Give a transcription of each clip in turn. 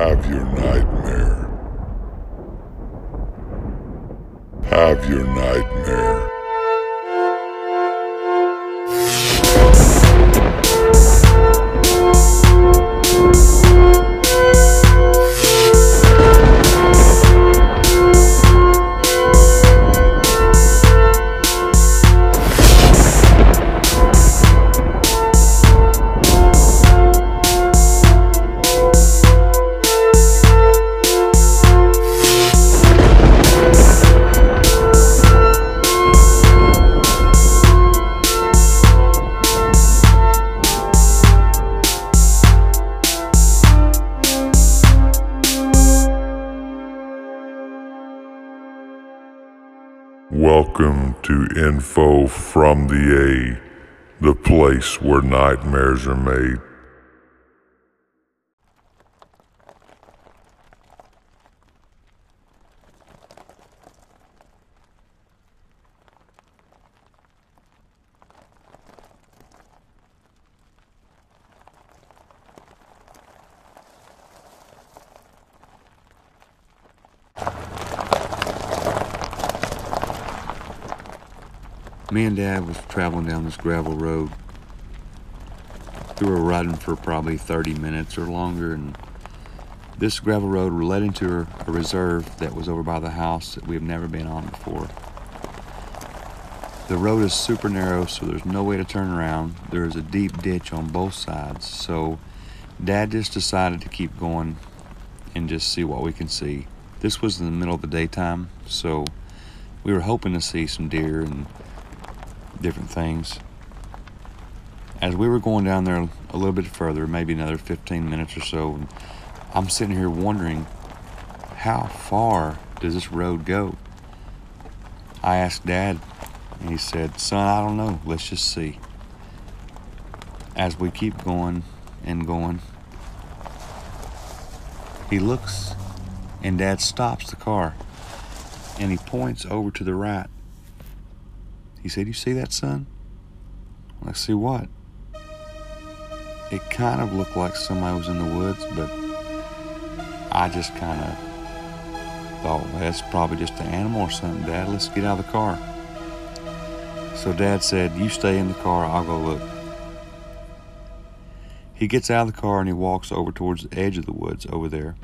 Have your nightmare. Have your nightmare. Welcome to Info from the A, the place where nightmares are made. Me and Dad was traveling down this gravel road. We were riding for probably 30 minutes or longer, and this gravel road led into a reserve that was over by the house that we have never been on before. The road is super narrow, so there's no way to turn around. There is a deep ditch on both sides, so Dad just decided to keep going and just see what we can see. This was in the middle of the daytime, so we were hoping to see some deer and different things. As we were going down there a little bit further, maybe another 15 minutes or so, and I'm sitting here wondering, how far does this road go? I asked Dad, and he said, "Son, I don't know, let's just see." As we keep going and going, he looks and Dad stops the car and he points over to the right. He said, "You see that, son?" "I see what?" It kind of looked like somebody was in the woods, but I just kind of thought, well, that's probably just an animal or something, Dad. Let's get out of the car. So Dad said, "You stay in the car, I'll go look." He gets out of the car and he walks over towards the edge of the woods over there.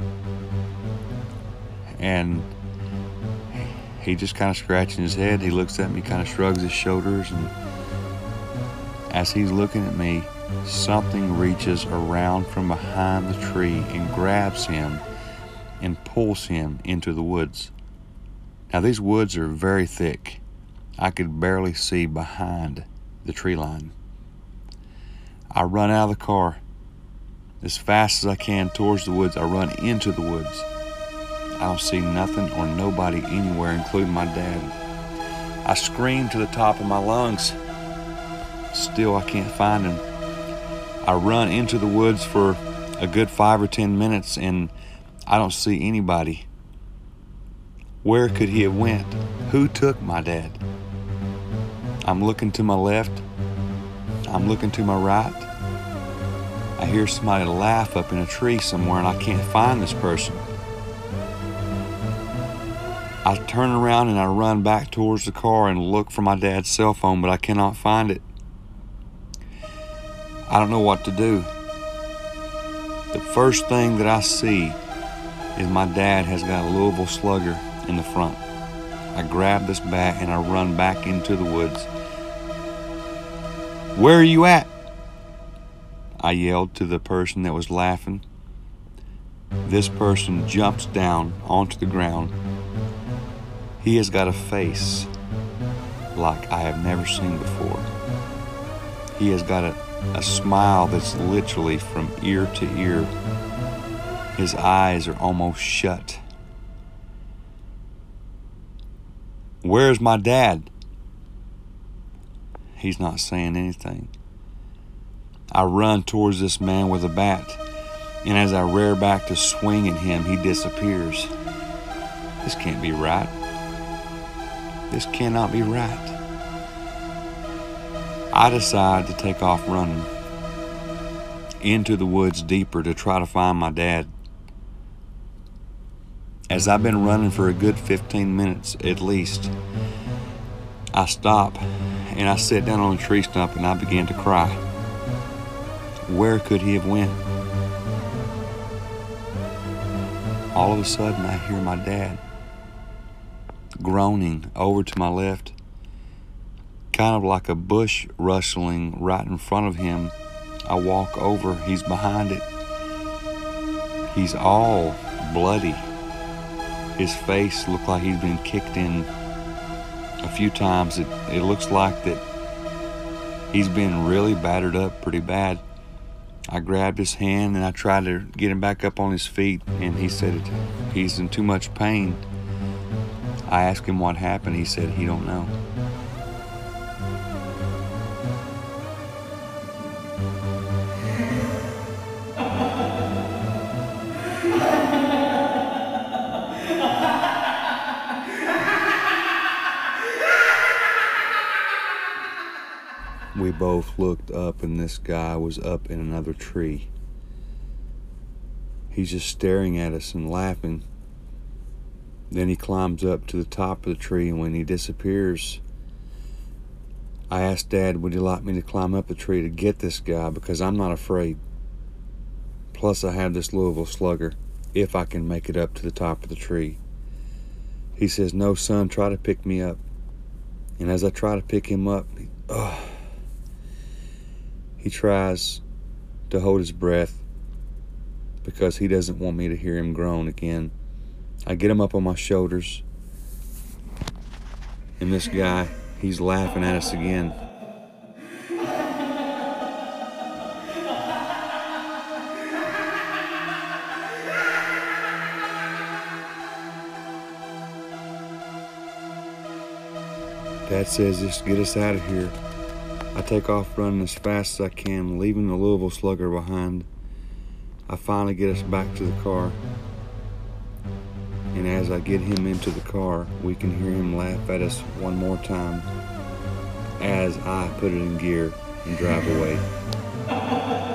And he just kind of scratching his head. He looks at me, kind of shrugs his shoulders, and as he's looking at me, something reaches around from behind the tree and grabs him and pulls him into the woods. Now, these woods are very thick. I could barely see behind the tree line. I run out of the car as fast as I can towards the woods. I run into the woods. I don't see nothing or nobody anywhere, including my dad. I scream to the top of my lungs. Still, I can't find him. I run into the woods for a good 5 or 10 minutes, and I don't see anybody. Where could he have went? Who took my dad? I'm looking to my left. I'm looking to my right. I hear somebody laugh up in a tree somewhere, and I can't find this person. I turn around and I run back towards the car and look for my dad's cell phone, but I cannot find it. I don't know what to do. The first thing that I see is my dad has got a Louisville Slugger in the front. I grab this bat and I run back into the woods. "Where are you at?" I yelled to the person that was laughing. This person jumps down onto the ground. He has got a face like I have never seen before. He has got a smile that's literally from ear to ear. His eyes are almost shut. "Where's my dad?" He's not saying anything. I run towards this man with a bat, and as I rear back to swing at him, he disappears. This can't be right. This cannot be right. I decide to take off running into the woods deeper to try to find my dad. As I've been running for a good 15 minutes at least, I stop and I sit down on a tree stump and I began to cry. Where could he have went? All of a sudden, I hear my dad groaning over to my left, kind of like a bush rustling right in front of him. I walk over, he's behind it. He's all bloody. His face looked like he's been kicked in a few times. It looks like that he's been really battered up pretty bad. I grabbed his hand and I tried to get him back up on his feet, and he said he's in too much pain. I asked him what happened. He said he don't know. We both looked up, and this guy was up in another tree. He's just staring at us and laughing. Then he climbs up to the top of the tree, and when he disappears, I asked Dad, would he like me to climb up the tree to get this guy, because I'm not afraid. Plus, I have this Louisville Slugger, if I can make it up to the top of the tree. He says, no, son, try to pick me up. And as I try to pick him up, he tries to hold his breath because he doesn't want me to hear him groan again. I get him up on my shoulders, and this guy, he's laughing at us again. Dad says, just get us out of here. I take off running as fast as I can, leaving the Louisville Slugger behind. I finally get us back to the car. And as I get him into the car, we can hear him laugh at us one more time as I put it in gear and drive away.